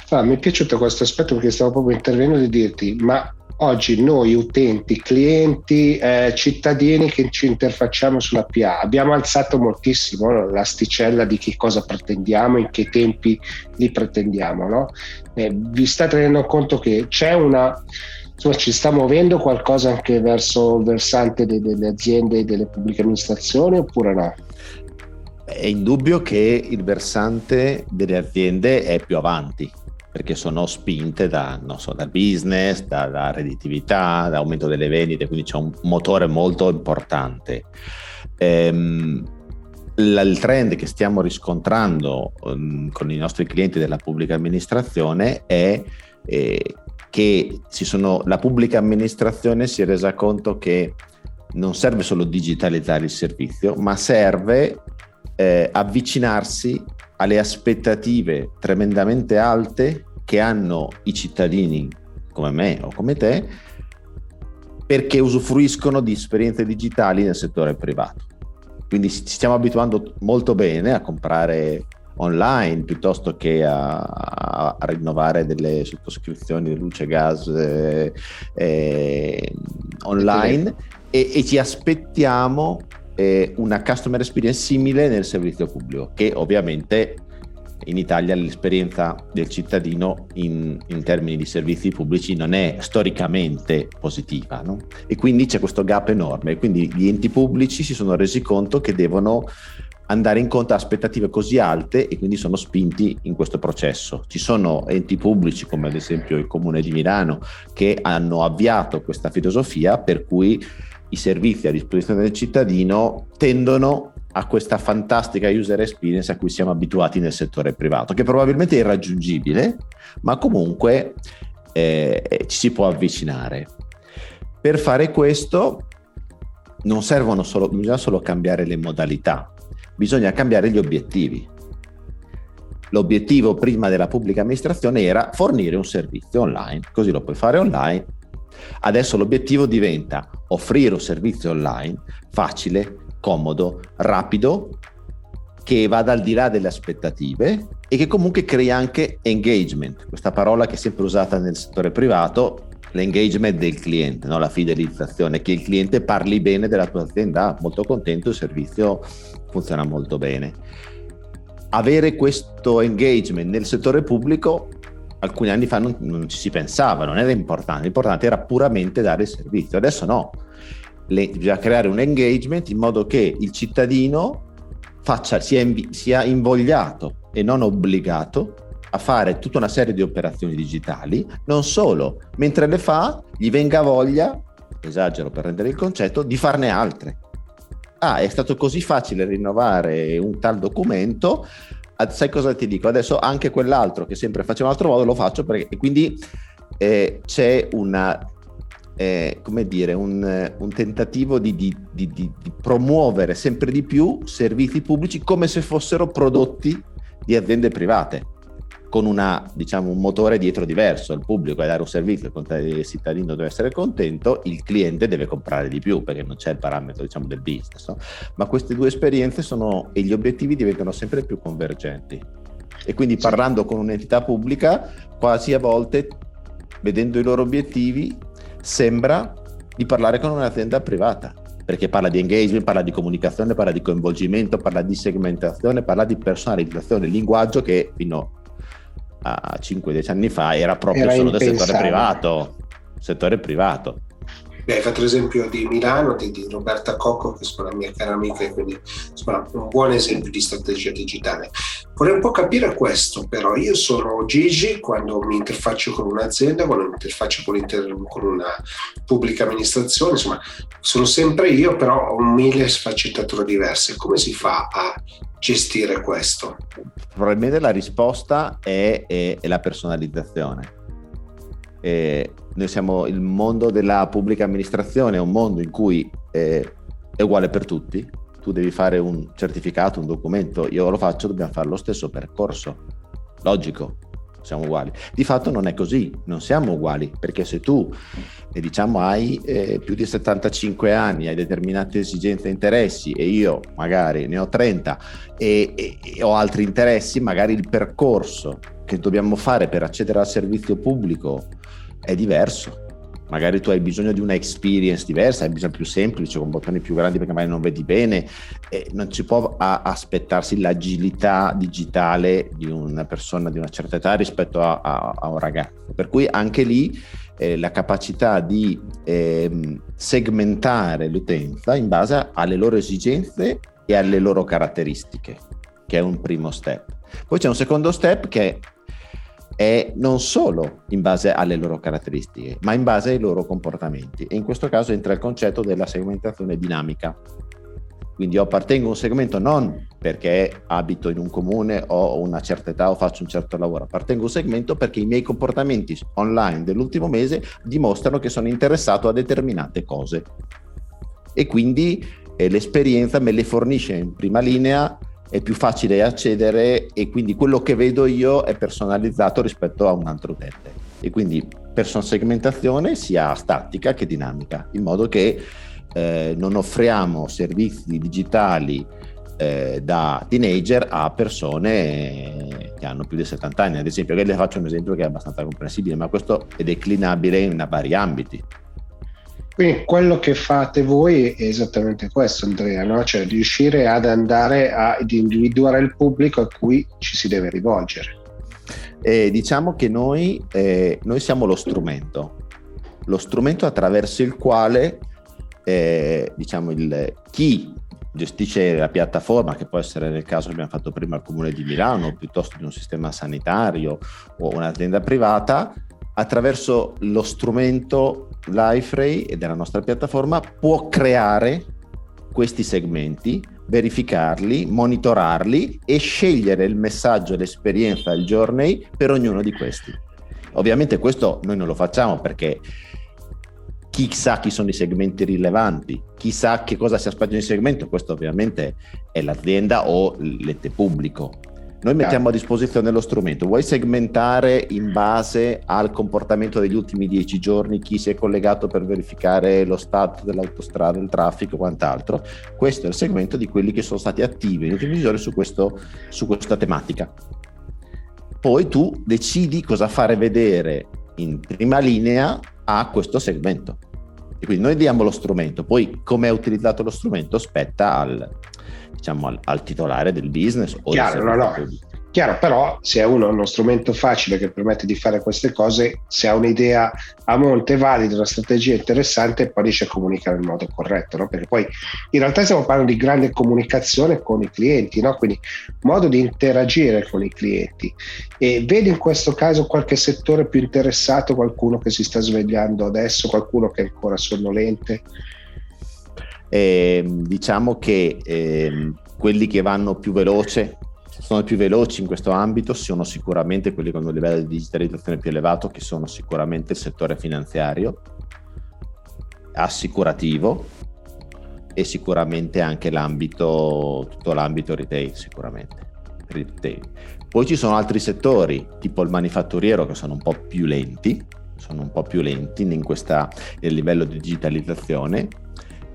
Ah, mi è piaciuto questo aspetto, perché stavo proprio intervenendo di dirti, ma oggi noi utenti, clienti, eh, cittadini che ci interfacciamo sulla P A, abbiamo alzato moltissimo, no, l'asticella di che cosa pretendiamo, in che tempi li pretendiamo, no? Eh, vi state rendendo conto che c'è una, insomma, ci sta muovendo qualcosa anche verso il versante de- delle aziende e delle pubbliche amministrazioni, oppure no? È indubbio che il versante delle aziende è più avanti, perché sono spinte da, non so, dal business, da, da redditività, da aumento delle vendite, quindi c'è un motore molto importante. Ehm, la, il trend che stiamo riscontrando um, con i nostri clienti della pubblica amministrazione è eh, che si sono, la pubblica amministrazione si è resa conto che non serve solo digitalizzare il servizio, ma serve eh, avvicinarsi alle aspettative tremendamente alte che hanno i cittadini come me o come te, perché usufruiscono di esperienze digitali nel settore privato. Quindi ci stiamo abituando molto bene a comprare online piuttosto che a, a, a rinnovare delle sottoscrizioni di luce, gas, eh, eh, online e, e ci aspettiamo eh, una customer experience simile nel servizio pubblico, che ovviamente in Italia l'esperienza del cittadino in, in termini di servizi pubblici non è storicamente positiva, no? E quindi c'è questo gap enorme, quindi gli enti pubblici si sono resi conto che devono andare incontro a aspettative così alte e quindi sono spinti in questo processo. Ci sono enti pubblici come ad esempio il Comune di Milano che hanno avviato questa filosofia per cui i servizi a disposizione del cittadino tendono a questa fantastica user experience a cui siamo abituati nel settore privato, che probabilmente è irraggiungibile, ma comunque eh, ci si può avvicinare. Per fare questo non servono solo, bisogna solo cambiare le modalità, bisogna cambiare gli obiettivi. L'obiettivo prima della pubblica amministrazione era fornire un servizio online, così lo puoi fare online. Adesso l'obiettivo diventa offrire un servizio online facile, comodo, rapido, che vada al di là delle aspettative e che comunque crei anche engagement, questa parola che è sempre usata nel settore privato, l'engagement del cliente, no? La fidelizzazione, che il cliente parli bene della tua azienda, molto contento, il servizio funziona molto bene. Avere questo engagement nel settore pubblico alcuni anni fa non, non ci si pensava, non era importante, l'importante era puramente dare il servizio. Adesso no, Le, bisogna creare un engagement in modo che il cittadino faccia, sia, inv- sia invogliato e non obbligato a fare tutta una serie di operazioni digitali, non solo, mentre le fa gli venga voglia, esagero per rendere il concetto, di farne altre. Ah, è stato così facile rinnovare un tal documento, sai cosa ti dico? Adesso anche quell'altro che sempre facevo un altro modo lo faccio, perché e quindi eh, c'è una eh, come dire un, un tentativo di, di, di, di, di promuovere sempre di più servizi pubblici come se fossero prodotti di aziende private, con una diciamo un motore dietro diverso. Il pubblico è dare un servizio, il cittadino deve essere contento, il cliente deve comprare di più perché non c'è il parametro diciamo del business, no? Ma queste due esperienze sono, e gli obiettivi diventano sempre più convergenti, e quindi parlando con un'entità pubblica quasi a volte, vedendo i loro obiettivi, sembra di parlare con un'azienda privata, perché parla di engagement, parla di comunicazione, parla di coinvolgimento, parla di segmentazione, parla di personalizzazione, linguaggio che fino a cinque dieci anni fa era proprio era solo impensabile. Del settore privato settore privato Beh, hai fatto l'esempio di Milano, di, di Roberta Cocco, che è una mia cara amica, e quindi insomma, un buon esempio di strategia digitale. Vorrei un po' capire questo, però io sono Gigi quando mi interfaccio con un'azienda, quando mi interfaccio con, inter- con una pubblica amministrazione, insomma sono sempre io, però ho mille sfaccettature diverse. Come si fa a gestire questo? Probabilmente la risposta è, è, è la personalizzazione. Eh, noi siamo, il mondo della pubblica amministrazione è un mondo in cui eh, è uguale per tutti. Tu devi fare un certificato, un documento, io lo faccio, dobbiamo fare lo stesso percorso, logico, siamo uguali. Di fatto non è così, non siamo uguali, perché se tu eh, diciamo hai eh, più di settantacinque anni, hai determinate esigenze e interessi, e io magari ne ho trenta e, e, e ho altri interessi, magari il percorso che dobbiamo fare per accedere al servizio pubblico è diverso. Magari tu hai bisogno di una experience diversa, hai bisogno più semplice, con bottoni più grandi perché magari non vedi bene, e non si può a- aspettarsi l'agilità digitale di una persona di una certa età rispetto a, a-, a un ragazzo. Per cui anche lì eh, la capacità di eh, segmentare l'utenza in base alle loro esigenze e alle loro caratteristiche, che è un primo step. Poi c'è un secondo step che è non solo in base alle loro caratteristiche, ma in base ai loro comportamenti, e in questo caso entra il concetto della segmentazione dinamica. Quindi io appartengo a un segmento non perché abito in un comune, ho una certa età o faccio un certo lavoro, appartengo a un segmento perché i miei comportamenti online dell'ultimo mese dimostrano che sono interessato a determinate cose, e quindi eh, l'esperienza me le fornisce in prima linea, è più facile accedere, e quindi quello che vedo io è personalizzato rispetto a un altro utente. E quindi person segmentazione sia statica che dinamica, in modo che eh, non offriamo servizi digitali eh, da teenager a persone che hanno più di settanta anni, ad esempio. Che le faccio un esempio che è abbastanza comprensibile, ma questo è declinabile in vari ambiti. Quindi quello che fate voi è esattamente questo, Andrea, no? Cioè riuscire ad andare a, ad individuare il pubblico a cui ci si deve rivolgere. Eh, diciamo che noi, eh, noi siamo lo strumento, lo strumento attraverso il quale eh, diciamo il, chi gestisce la piattaforma, che può essere nel caso che abbiamo fatto prima il Comune di Milano, piuttosto di un sistema sanitario o un'azienda privata, attraverso lo strumento Liferay e della nostra piattaforma può creare questi segmenti, verificarli, monitorarli e scegliere il messaggio, l'esperienza, il journey per ognuno di questi. Ovviamente questo noi non lo facciamo perché chissà chi sono i segmenti rilevanti, chissà che cosa si aspettano di segmento, questo ovviamente è l'azienda o l'ente pubblico. Noi mettiamo a disposizione lo strumento. Vuoi segmentare in base al comportamento degli ultimi dieci giorni, chi si è collegato per verificare lo stato dell'autostrada, il traffico, quant'altro? Questo è il segmento di quelli che sono stati attivi negli ultimi giorni su, questo, su questa tematica. Poi tu decidi cosa fare vedere in prima linea a questo segmento. E quindi noi diamo lo strumento, poi come è utilizzato lo strumento spetta al, diciamo, al, al titolare del business. O chiaro, no, no. Chiaro, però se uno ha uno strumento facile che permette di fare queste cose, se ha un'idea a monte valida, una strategia interessante, poi riesce a comunicare in modo corretto, no? Perché poi in realtà stiamo parlando di grande comunicazione con i clienti, no? Quindi modo di interagire con i clienti. E vedi in questo caso qualche settore più interessato, qualcuno che si sta svegliando adesso, qualcuno che è ancora sonnolente? Eh, diciamo che eh, quelli che vanno più veloce sono più veloci in questo ambito sono sicuramente quelli con un livello di digitalizzazione più elevato, che sono sicuramente il settore finanziario, assicurativo e sicuramente anche l'ambito, tutto l'ambito retail, sicuramente retail. Poi ci sono altri settori tipo il manifatturiero che sono un po' più lenti, sono un po' più lenti in questa, nel livello di digitalizzazione.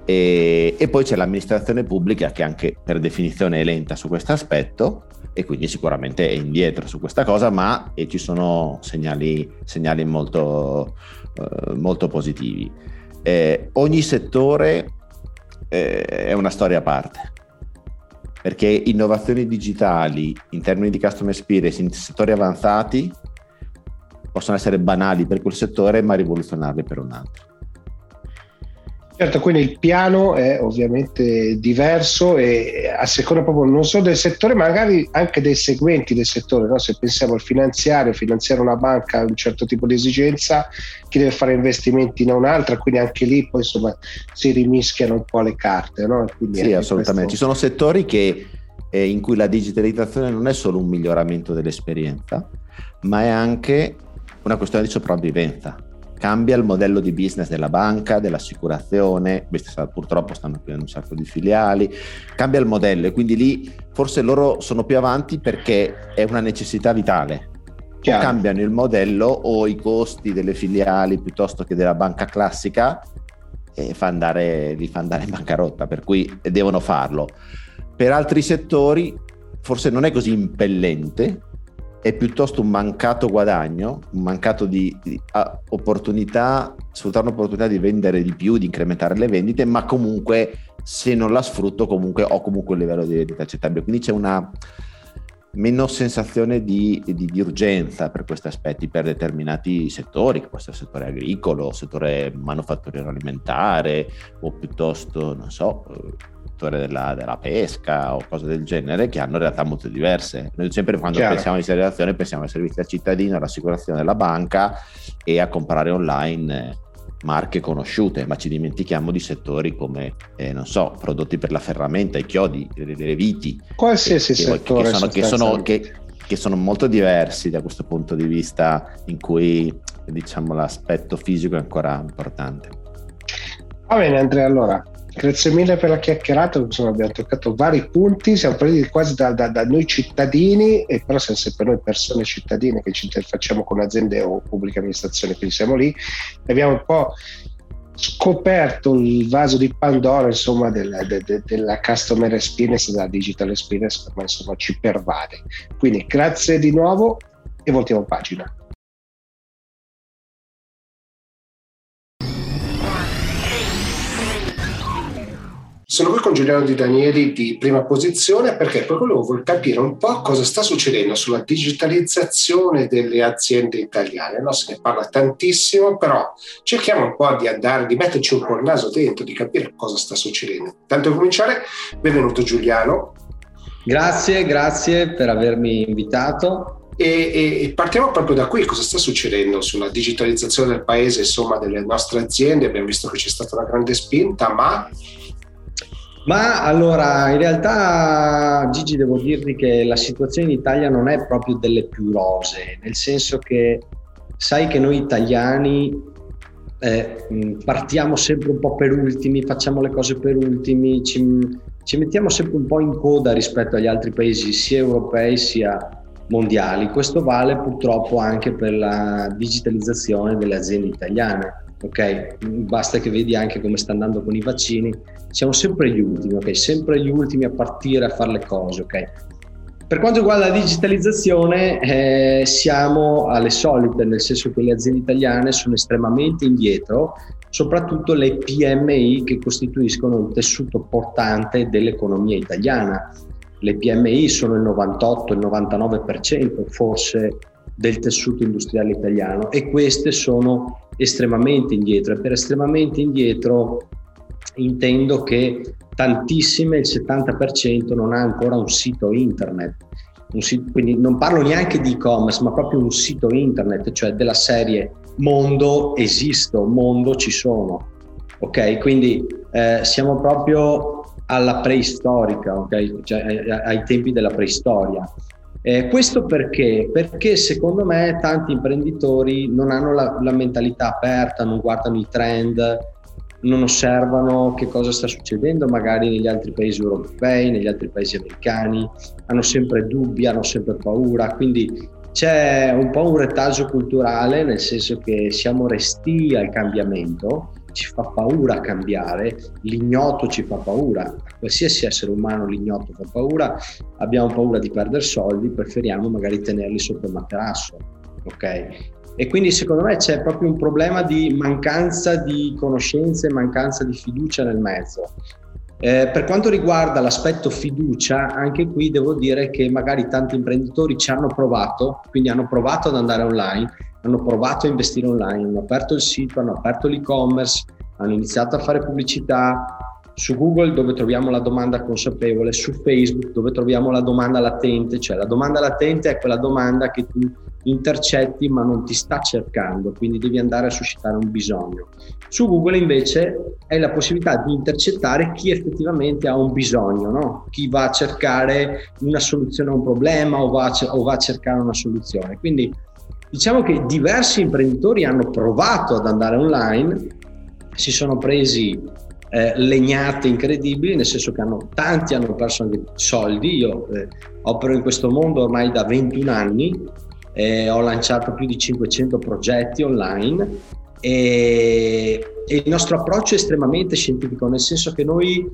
E, e poi c'è l'amministrazione pubblica che anche per definizione è lenta su questo aspetto e quindi sicuramente è indietro su questa cosa, ma e ci sono segnali, segnali molto, eh, molto positivi. Eh, ogni settore eh, è una storia a parte, perché innovazioni digitali in termini di customer experience in settori avanzati possono essere banali per quel settore ma rivoluzionarli per un altro. Certo, quindi il piano è ovviamente diverso e a seconda proprio non solo del settore, ma magari anche dei segmenti del settore, no? Se pensiamo al finanziario, finanziare una banca ha un certo tipo di esigenza, chi deve fare investimenti in un'altra, quindi anche lì poi insomma si rimischiano un po' le carte, no? Quindi sì, assolutamente. Questo... Ci sono settori che, eh, in cui la digitalizzazione non è solo un miglioramento dell'esperienza, ma è anche una questione di sopravvivenza. Cambia il modello di business della banca, dell'assicurazione, queste purtroppo stanno aprendo un sacco di filiali, cambia il modello e quindi lì forse loro sono più avanti perché è una necessità vitale. Chiaro. O cambiano il modello o i costi delle filiali piuttosto che della banca classica e fa andare, li fa andare in bancarotta, per cui devono farlo. Per altri settori forse non è così impellente, è piuttosto un mancato guadagno, un mancato di, di uh, opportunità, sfruttare un'opportunità di vendere di più, di incrementare le vendite, ma comunque se non la sfrutto comunque ho comunque un livello di vendita accettabile, quindi c'è una meno sensazione di, di, di urgenza per questi aspetti, per determinati settori, che può essere settore agricolo, settore manufatturiero alimentare o piuttosto, non so, settore della, della pesca o cose del genere, che hanno realtà molto diverse. Noi sempre quando Chiaro. pensiamo a digitalizzazione pensiamo ai servizi al cittadino, all'assicurazione della banca e a comprare online marche conosciute, ma ci dimentichiamo di settori come eh, non so, prodotti per la ferramenta, i chiodi, le, le viti, qualsiasi che, settore che sono, che, sono, che, che sono molto diversi da questo punto di vista, in cui diciamo l'aspetto fisico è ancora importante. Va bene Andrea, allora grazie mille per la chiacchierata, insomma abbiamo toccato vari punti, siamo partiti quasi da, da, da noi cittadini, e però siamo sempre noi persone cittadine che ci interfacciamo con aziende o pubbliche amministrazioni, quindi siamo lì, abbiamo un po' scoperto il vaso di Pandora, insomma, della, de, de, della customer experience, della digital experience, che ormai insomma ci pervade. Quindi grazie di nuovo e voltiamo pagina. Sono qui con Giuliano Di Danieri di Prima Posizione perché poi volevo capire un po' cosa sta succedendo sulla digitalizzazione delle aziende italiane. No, se ne parla tantissimo, però cerchiamo un po' di andare, di metterci un po' il naso dentro, di capire cosa sta succedendo. Tanto per cominciare, benvenuto Giuliano. Grazie, grazie per avermi invitato. E, e partiamo proprio da qui, cosa sta succedendo sulla digitalizzazione del paese, insomma delle nostre aziende. Abbiamo visto che c'è stata una grande spinta, ma... Ma allora, in realtà Gigi, devo dirti che la situazione in Italia non è proprio delle più rosee, nel senso che sai che noi italiani eh, partiamo sempre un po' per ultimi, facciamo le cose per ultimi, ci, ci mettiamo sempre un po' in coda rispetto agli altri paesi, sia europei sia mondiali. Questo vale purtroppo anche per la digitalizzazione delle aziende italiane, ok? Basta che vedi anche come sta andando con i vaccini, siamo sempre gli ultimi, ok? Sempre gli ultimi a partire a fare le cose, ok? Per quanto riguarda la digitalizzazione eh, siamo alle solite, nel senso che le aziende italiane sono estremamente indietro, soprattutto le P M I che costituiscono un tessuto portante dell'economia italiana. Le P M I sono il novantotto, il novantanove per cento forse del tessuto industriale italiano e queste sono estremamente indietro. E per estremamente indietro intendo che tantissime, il settanta per cento, non ha ancora un sito internet. Un sito, quindi non parlo neanche di e-commerce, ma proprio un sito internet, cioè della serie mondo esisto, mondo ci sono. Ok, quindi eh, siamo proprio alla preistorica, okay? Cioè, ai, ai tempi della preistoria. Eh, questo perché? Perché secondo me tanti imprenditori non hanno la, la mentalità aperta, non guardano i trend, non osservano che cosa sta succedendo magari negli altri paesi europei, negli altri paesi americani, hanno sempre dubbi, hanno sempre paura, quindi c'è un po' un retaggio culturale, nel senso che siamo restii al cambiamento, ci fa paura cambiare, l'ignoto ci fa paura, a qualsiasi essere umano l'ignoto fa paura, abbiamo paura di perdere soldi, preferiamo magari tenerli sotto il materasso, ok? E quindi secondo me c'è proprio un problema di mancanza di conoscenze, mancanza di fiducia nel mezzo. Eh, per quanto riguarda l'aspetto fiducia, anche qui devo dire che magari tanti imprenditori ci hanno provato, quindi hanno provato ad andare online, hanno provato a investire online, hanno aperto il sito, hanno aperto l'e-commerce, hanno iniziato a fare pubblicità su Google, dove troviamo la domanda consapevole, su Facebook, dove troviamo la domanda latente, cioè la domanda latente è quella domanda che tu intercetti ma non ti sta cercando, quindi devi andare a suscitare un bisogno. Su Google invece hai la possibilità di intercettare chi effettivamente ha un bisogno, no? Chi va a cercare una soluzione a un problema o va a, cer- o va a cercare una soluzione. Quindi diciamo che diversi imprenditori hanno provato ad andare online, si sono presi eh, legnate incredibili, nel senso che hanno, tanti hanno perso anche soldi. Io eh, opero in questo mondo ormai da ventuno anni, eh, ho lanciato più di cinquecento progetti online e, e il nostro approccio è estremamente scientifico, nel senso che noi,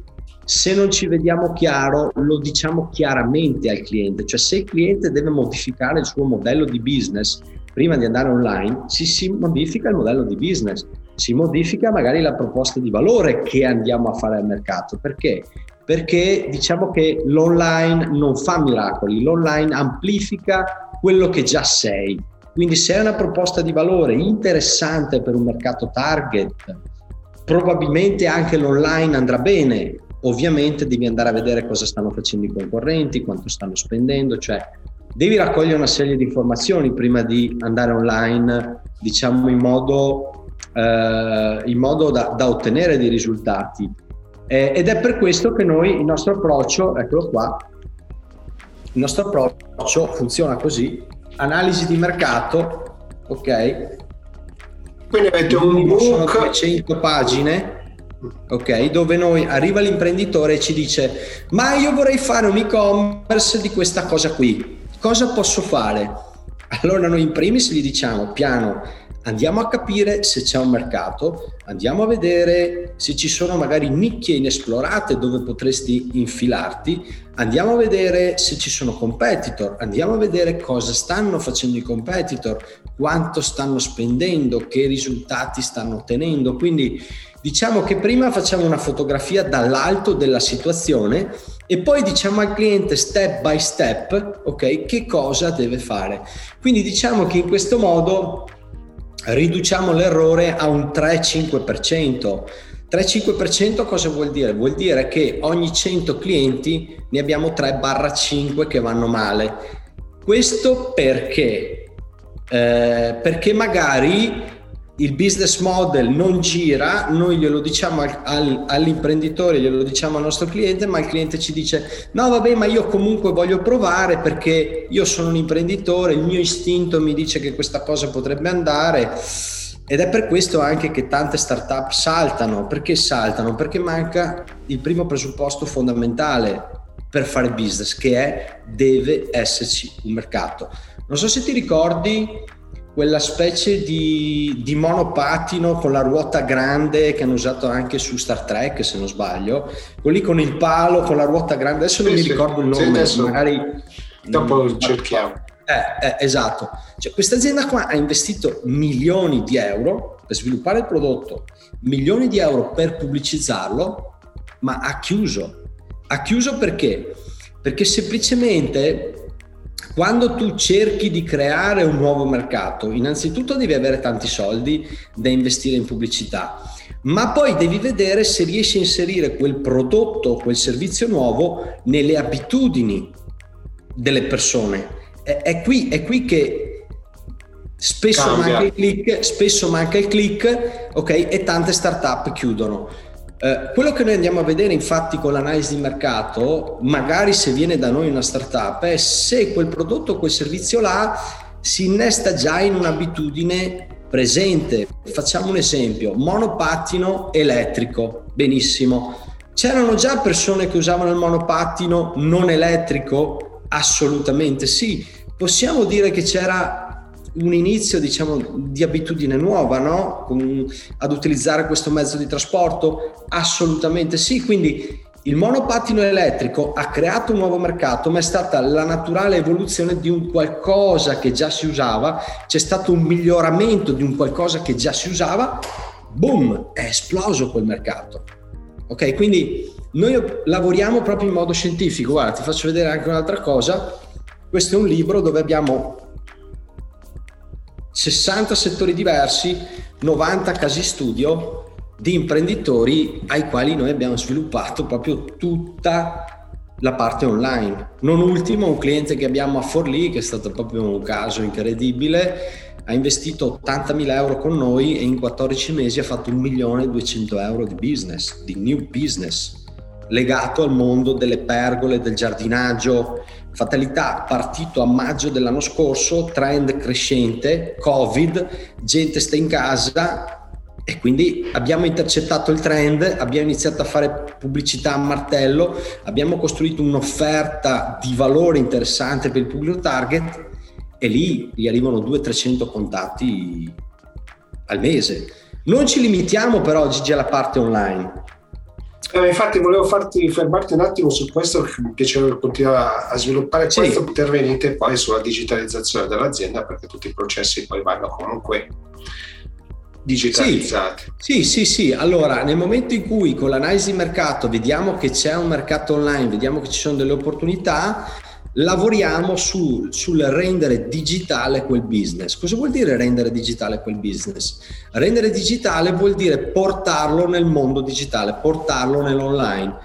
se non ci vediamo chiaro, lo diciamo chiaramente al cliente, cioè se il cliente deve modificare il suo modello di business prima di andare online, si, si modifica il modello di business, si modifica magari la proposta di valore che andiamo a fare al mercato. Perché? Perché diciamo che l'online non fa miracoli, l'online amplifica quello che già sei. Quindi se hai una proposta di valore interessante per un mercato target, probabilmente anche l'online andrà bene. Ovviamente devi andare a vedere cosa stanno facendo i concorrenti, quanto stanno spendendo, cioè devi raccogliere una serie di informazioni prima di andare online, diciamo in modo, eh, in modo da, da ottenere dei risultati. Eh, ed è per questo che noi, il nostro approccio, eccolo qua, il nostro approccio funziona così: analisi di mercato, ok? Quindi avete un book, sono duecento pagine, ok, dove noi arriva l'imprenditore e ci dice: ma io vorrei fare un e-commerce di questa cosa qui, cosa posso fare? Allora noi in primis gli diciamo piano, andiamo a capire se c'è un mercato, andiamo a vedere se ci sono magari nicchie inesplorate dove potresti infilarti, andiamo a vedere se ci sono competitor, andiamo a vedere cosa stanno facendo i competitor, quanto stanno spendendo, che risultati stanno ottenendo. Quindi diciamo che prima facciamo una fotografia dall'alto della situazione e poi diciamo al cliente step by step, ok, che cosa deve fare. Quindi diciamo che in questo modo riduciamo l'errore a un tre cinque per cento. tre cinque per cento cosa vuol dire? Vuol dire che ogni cento clienti ne abbiamo tre cinque che vanno male. Questo perché? Eh, perché magari il business model non gira, noi glielo diciamo al, al, all'imprenditore, glielo diciamo al nostro cliente, ma il cliente ci dice no vabbè, ma io comunque voglio provare perché io sono un imprenditore, il mio istinto mi dice che questa cosa potrebbe andare. Ed è per questo anche che tante startup saltano. Perché saltano? Perché manca il primo presupposto fondamentale per fare business, che è: deve esserci un mercato. Non so se ti ricordi quella specie di, di monopattino con la ruota grande che hanno usato anche su Star Trek, se non sbaglio, quelli con il palo, con la ruota grande, adesso sì, non mi ricordo il nome, sì, adesso magari dopo lo cerchiamo. Eh, eh, esatto, cioè, questa azienda qua ha investito milioni di euro per sviluppare il prodotto, milioni di euro per pubblicizzarlo, ma ha chiuso. Ha chiuso perché? Perché semplicemente quando tu cerchi di creare un nuovo mercato, innanzitutto devi avere tanti soldi da investire in pubblicità, ma poi devi vedere se riesci a inserire quel prodotto, quel servizio nuovo nelle abitudini delle persone. È, è, qui, è qui che spesso manca il click, spesso manca il click, ok? E tante startup chiudono. Eh, quello che noi andiamo a vedere infatti con l'analisi di mercato, magari se viene da noi una startup, è se quel prodotto o quel servizio là si innesta già in un'abitudine presente. Facciamo un esempio: monopattino elettrico, benissimo, c'erano già persone che usavano il monopattino non elettrico? Assolutamente sì. Possiamo dire che c'era un inizio, diciamo, di abitudine nuova, no? Con, ad utilizzare questo mezzo di trasporto? Assolutamente sì. Quindi il monopattino elettrico ha creato un nuovo mercato, ma è stata la naturale evoluzione di un qualcosa che già si usava, c'è stato un miglioramento di un qualcosa che già si usava, boom, è esploso quel mercato. Ok, quindi noi lavoriamo proprio in modo scientifico. Guarda, ti faccio vedere anche un'altra cosa. Questo è un libro dove abbiamo sessanta settori diversi, novanta casi studio di imprenditori ai quali noi abbiamo sviluppato proprio tutta la parte online. Non ultimo un cliente che abbiamo a Forlì, che è stato proprio un caso incredibile, ha investito ottantamila euro con noi e in quattordici mesi ha fatto un milione e duecento euro di business, di new business, legato al mondo delle pergole, del giardinaggio. Fatalità, partito a maggio dell'anno scorso, trend crescente, Covid, gente sta in casa e quindi abbiamo intercettato il trend, abbiamo iniziato a fare pubblicità a martello, abbiamo costruito un'offerta di valore interessante per il pubblico target e lì gli arrivano duecento trecento contatti al mese. Non ci limitiamo però, Gigi, alla parte online. Eh, infatti volevo farti fermarti un attimo su questo, che mi piacerebbe continuare a, a sviluppare sì. Questo intervenite poi sulla digitalizzazione dell'azienda, perché tutti i processi poi vanno comunque digitalizzati. Sì, sì, sì, sì. Allora, nel momento in cui con l'analisi di mercato vediamo che c'è un mercato online, vediamo che ci sono delle opportunità, lavoriamo su, sul rendere digitale quel business. Cosa vuol dire rendere digitale quel business? Rendere digitale vuol dire portarlo nel mondo digitale, portarlo nell'online,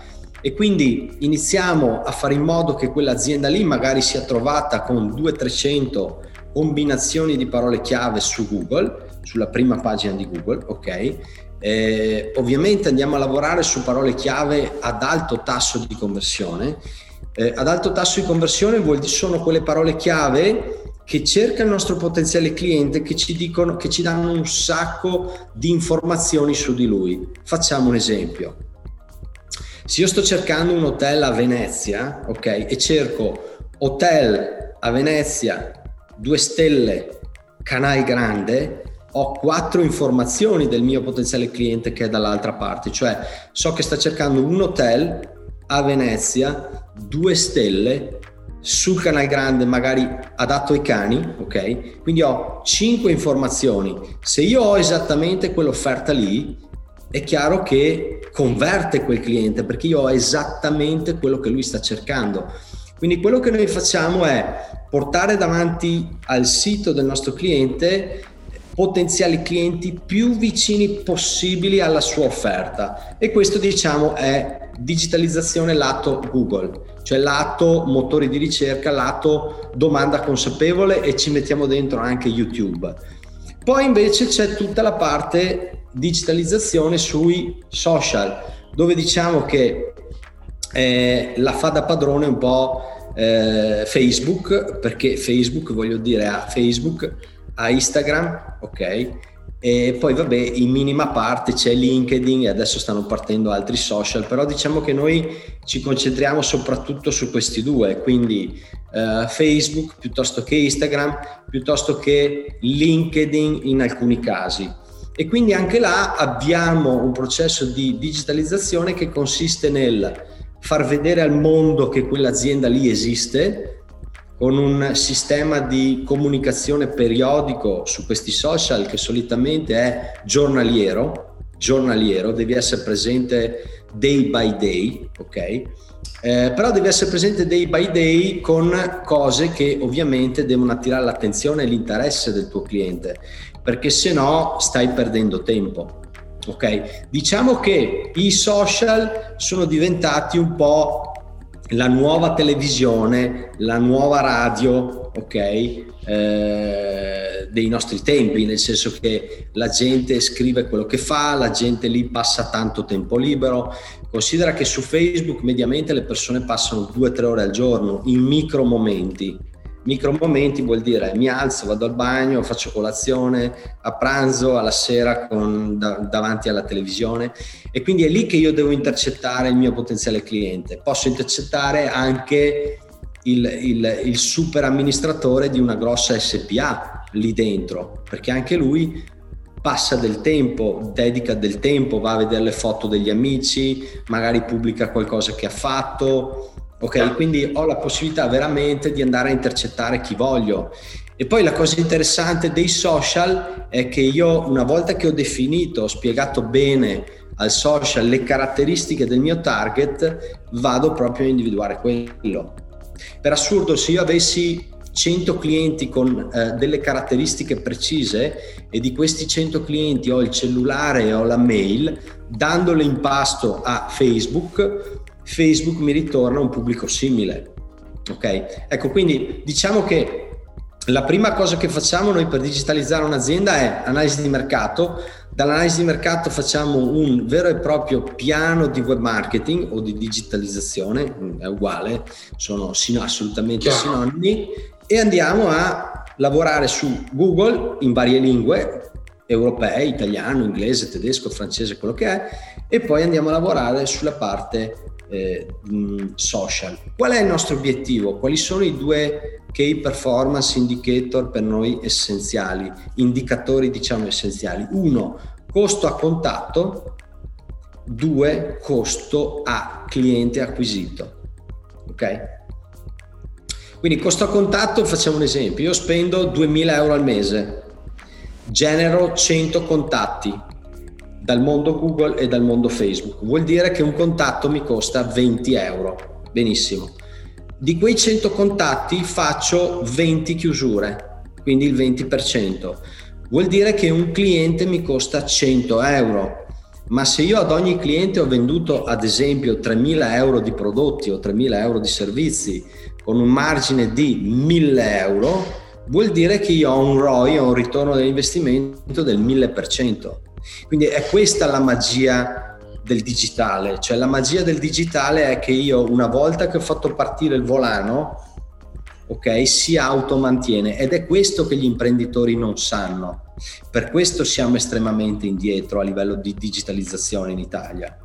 e quindi iniziamo a fare in modo che quell'azienda lì magari sia trovata con duecento trecento combinazioni di parole chiave su Google, sulla prima pagina di Google, ok? Eh, ovviamente andiamo a lavorare su parole chiave ad alto tasso di conversione. Eh, ad alto tasso di conversione vuol dire sono quelle parole chiave che cerca il nostro potenziale cliente, che ci dicono, che ci danno un sacco di informazioni su di lui. Facciamo un esempio: se io sto cercando un hotel a Venezia, ok, e cerco hotel a Venezia due stelle Canal Grande, ho quattro informazioni del mio potenziale cliente che è dall'altra parte, cioè so che sta cercando un hotel a Venezia, due stelle, sul Canal Grande, magari adatto ai cani, ok? Quindi ho cinque informazioni. Se io ho esattamente quell'offerta lì, è chiaro che converte quel cliente, perché io ho esattamente quello che lui sta cercando. Quindi quello che noi facciamo è portare davanti al sito del nostro cliente potenziali clienti più vicini possibili alla sua offerta, e questo, diciamo, è digitalizzazione lato Google, cioè lato motori di ricerca, lato domanda consapevole, e ci mettiamo dentro anche YouTube. Poi invece c'è tutta la parte digitalizzazione sui social, dove diciamo che eh, la fa da padrone un po' eh, Facebook, perché Facebook, voglio dire, a Facebook, a Instagram, ok? E poi vabbè, in minima parte c'è LinkedIn, e adesso stanno partendo altri social, però diciamo che noi ci concentriamo soprattutto su questi due, quindi eh, Facebook piuttosto che Instagram, piuttosto che LinkedIn in alcuni casi. E quindi anche là abbiamo un processo di digitalizzazione che consiste nel far vedere al mondo che quell'azienda lì esiste, con un sistema di comunicazione periodico su questi social che solitamente è giornaliero, giornaliero, devi essere presente day by day, ok? Eh, però devi essere presente day by day con cose che ovviamente devono attirare l'attenzione e l'interesse del tuo cliente, perché se no stai perdendo tempo, ok? Diciamo che i social sono diventati un po' la nuova televisione, la nuova radio, ok, eh, dei nostri tempi, nel senso che la gente scrive quello che fa, la gente lì passa tanto tempo libero. Considera che su Facebook mediamente le persone passano due o tre ore al giorno in micro momenti. Micro momenti vuol dire mi alzo, vado al bagno, faccio colazione, a pranzo, alla sera con, da, davanti alla televisione, e quindi è lì che io devo intercettare il mio potenziale cliente. Posso intercettare anche il, il, il super amministratore di una grossa S P A lì dentro, perché anche lui passa del tempo, dedica del tempo, va a vedere le foto degli amici, magari pubblica qualcosa che ha fatto. Ok, quindi ho la possibilità veramente di andare a intercettare chi voglio. E poi la cosa interessante dei social è che io, una volta che ho definito, ho spiegato bene al social le caratteristiche del mio target, vado proprio a individuare quello. Per assurdo, se io avessi cento clienti con eh, delle caratteristiche precise, e di questi cento clienti ho il cellulare e ho la mail, dandole in pasto a Facebook, Facebook mi ritorna un pubblico simile, ok? Ecco, quindi diciamo che la prima cosa che facciamo noi per digitalizzare un'azienda è analisi di mercato. Dall'analisi di mercato facciamo un vero e proprio piano di web marketing o di digitalizzazione, è uguale, sono assolutamente sinonimi, e andiamo a lavorare su Google in varie lingue, europei, italiano, inglese, tedesco, francese, quello che è, e poi andiamo a lavorare sulla parte Eh, social. Qual è il nostro obiettivo? Quali sono i due key performance indicator per noi essenziali, indicatori diciamo essenziali? Uno, costo a contatto; due, costo a cliente acquisito. Ok? Quindi costo a contatto, facciamo un esempio, io spendo duemila euro al mese, genero cento contatti dal mondo Google e dal mondo Facebook, vuol dire che un contatto mi costa venti euro. Benissimo, di quei cento contatti faccio venti chiusure, quindi il venti per cento, vuol dire che un cliente mi costa cento euro. Ma se io ad ogni cliente ho venduto ad esempio tremila euro di prodotti o tremila euro di servizi con un margine di mille euro, vuol dire che io ho un R O I, ho un ritorno dell'investimento del mille per cento. Quindi è questa la magia del digitale, cioè la magia del digitale è che io, una volta che ho fatto partire il volano, ok, si automantiene, ed è questo che gli imprenditori non sanno. Per questo siamo estremamente indietro a livello di digitalizzazione in Italia.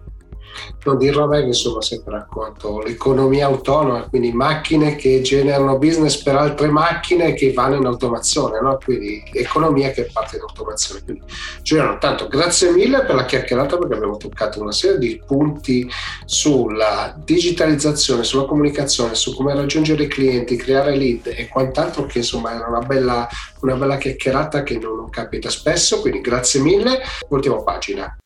non dirò mai che insomma sempre racconto l'economia autonoma, quindi macchine che generano business per altre macchine che vanno in automazione, no? Quindi economia che parte in automazione. Quindi Giuliano, tanto grazie mille per la chiacchierata, perché abbiamo toccato una serie di punti sulla digitalizzazione, sulla comunicazione, su come raggiungere i clienti, creare lead e quant'altro, che insomma era una bella, una bella chiacchierata che non capita spesso, quindi grazie mille. Ultima pagina.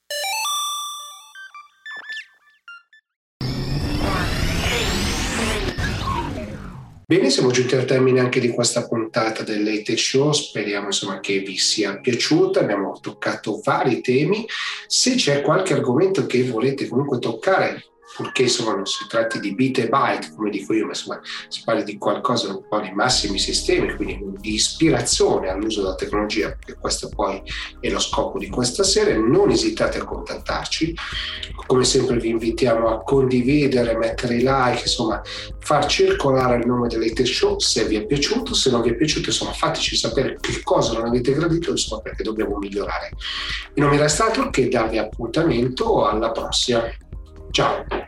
Bene, siamo giunti al termine anche di questa puntata del Late Show, speriamo insomma che vi sia piaciuta, abbiamo toccato vari temi. Se c'è qualche argomento che volete comunque toccare, purché insomma non si tratti di bit e byte, come dico io, ma insomma si parla di qualcosa un po' di massimi sistemi, quindi di ispirazione all'uso della tecnologia, perché questo poi è lo scopo di questa serie, non esitate a contattarci. Come sempre vi invitiamo a condividere, mettere i like, insomma far circolare il nome dell'Late Show se vi è piaciuto, se non vi è piaciuto insomma fateci sapere che cosa non avete gradito, insomma perché dobbiamo migliorare. E non mi resta altro che darvi appuntamento alla prossima. Ciao!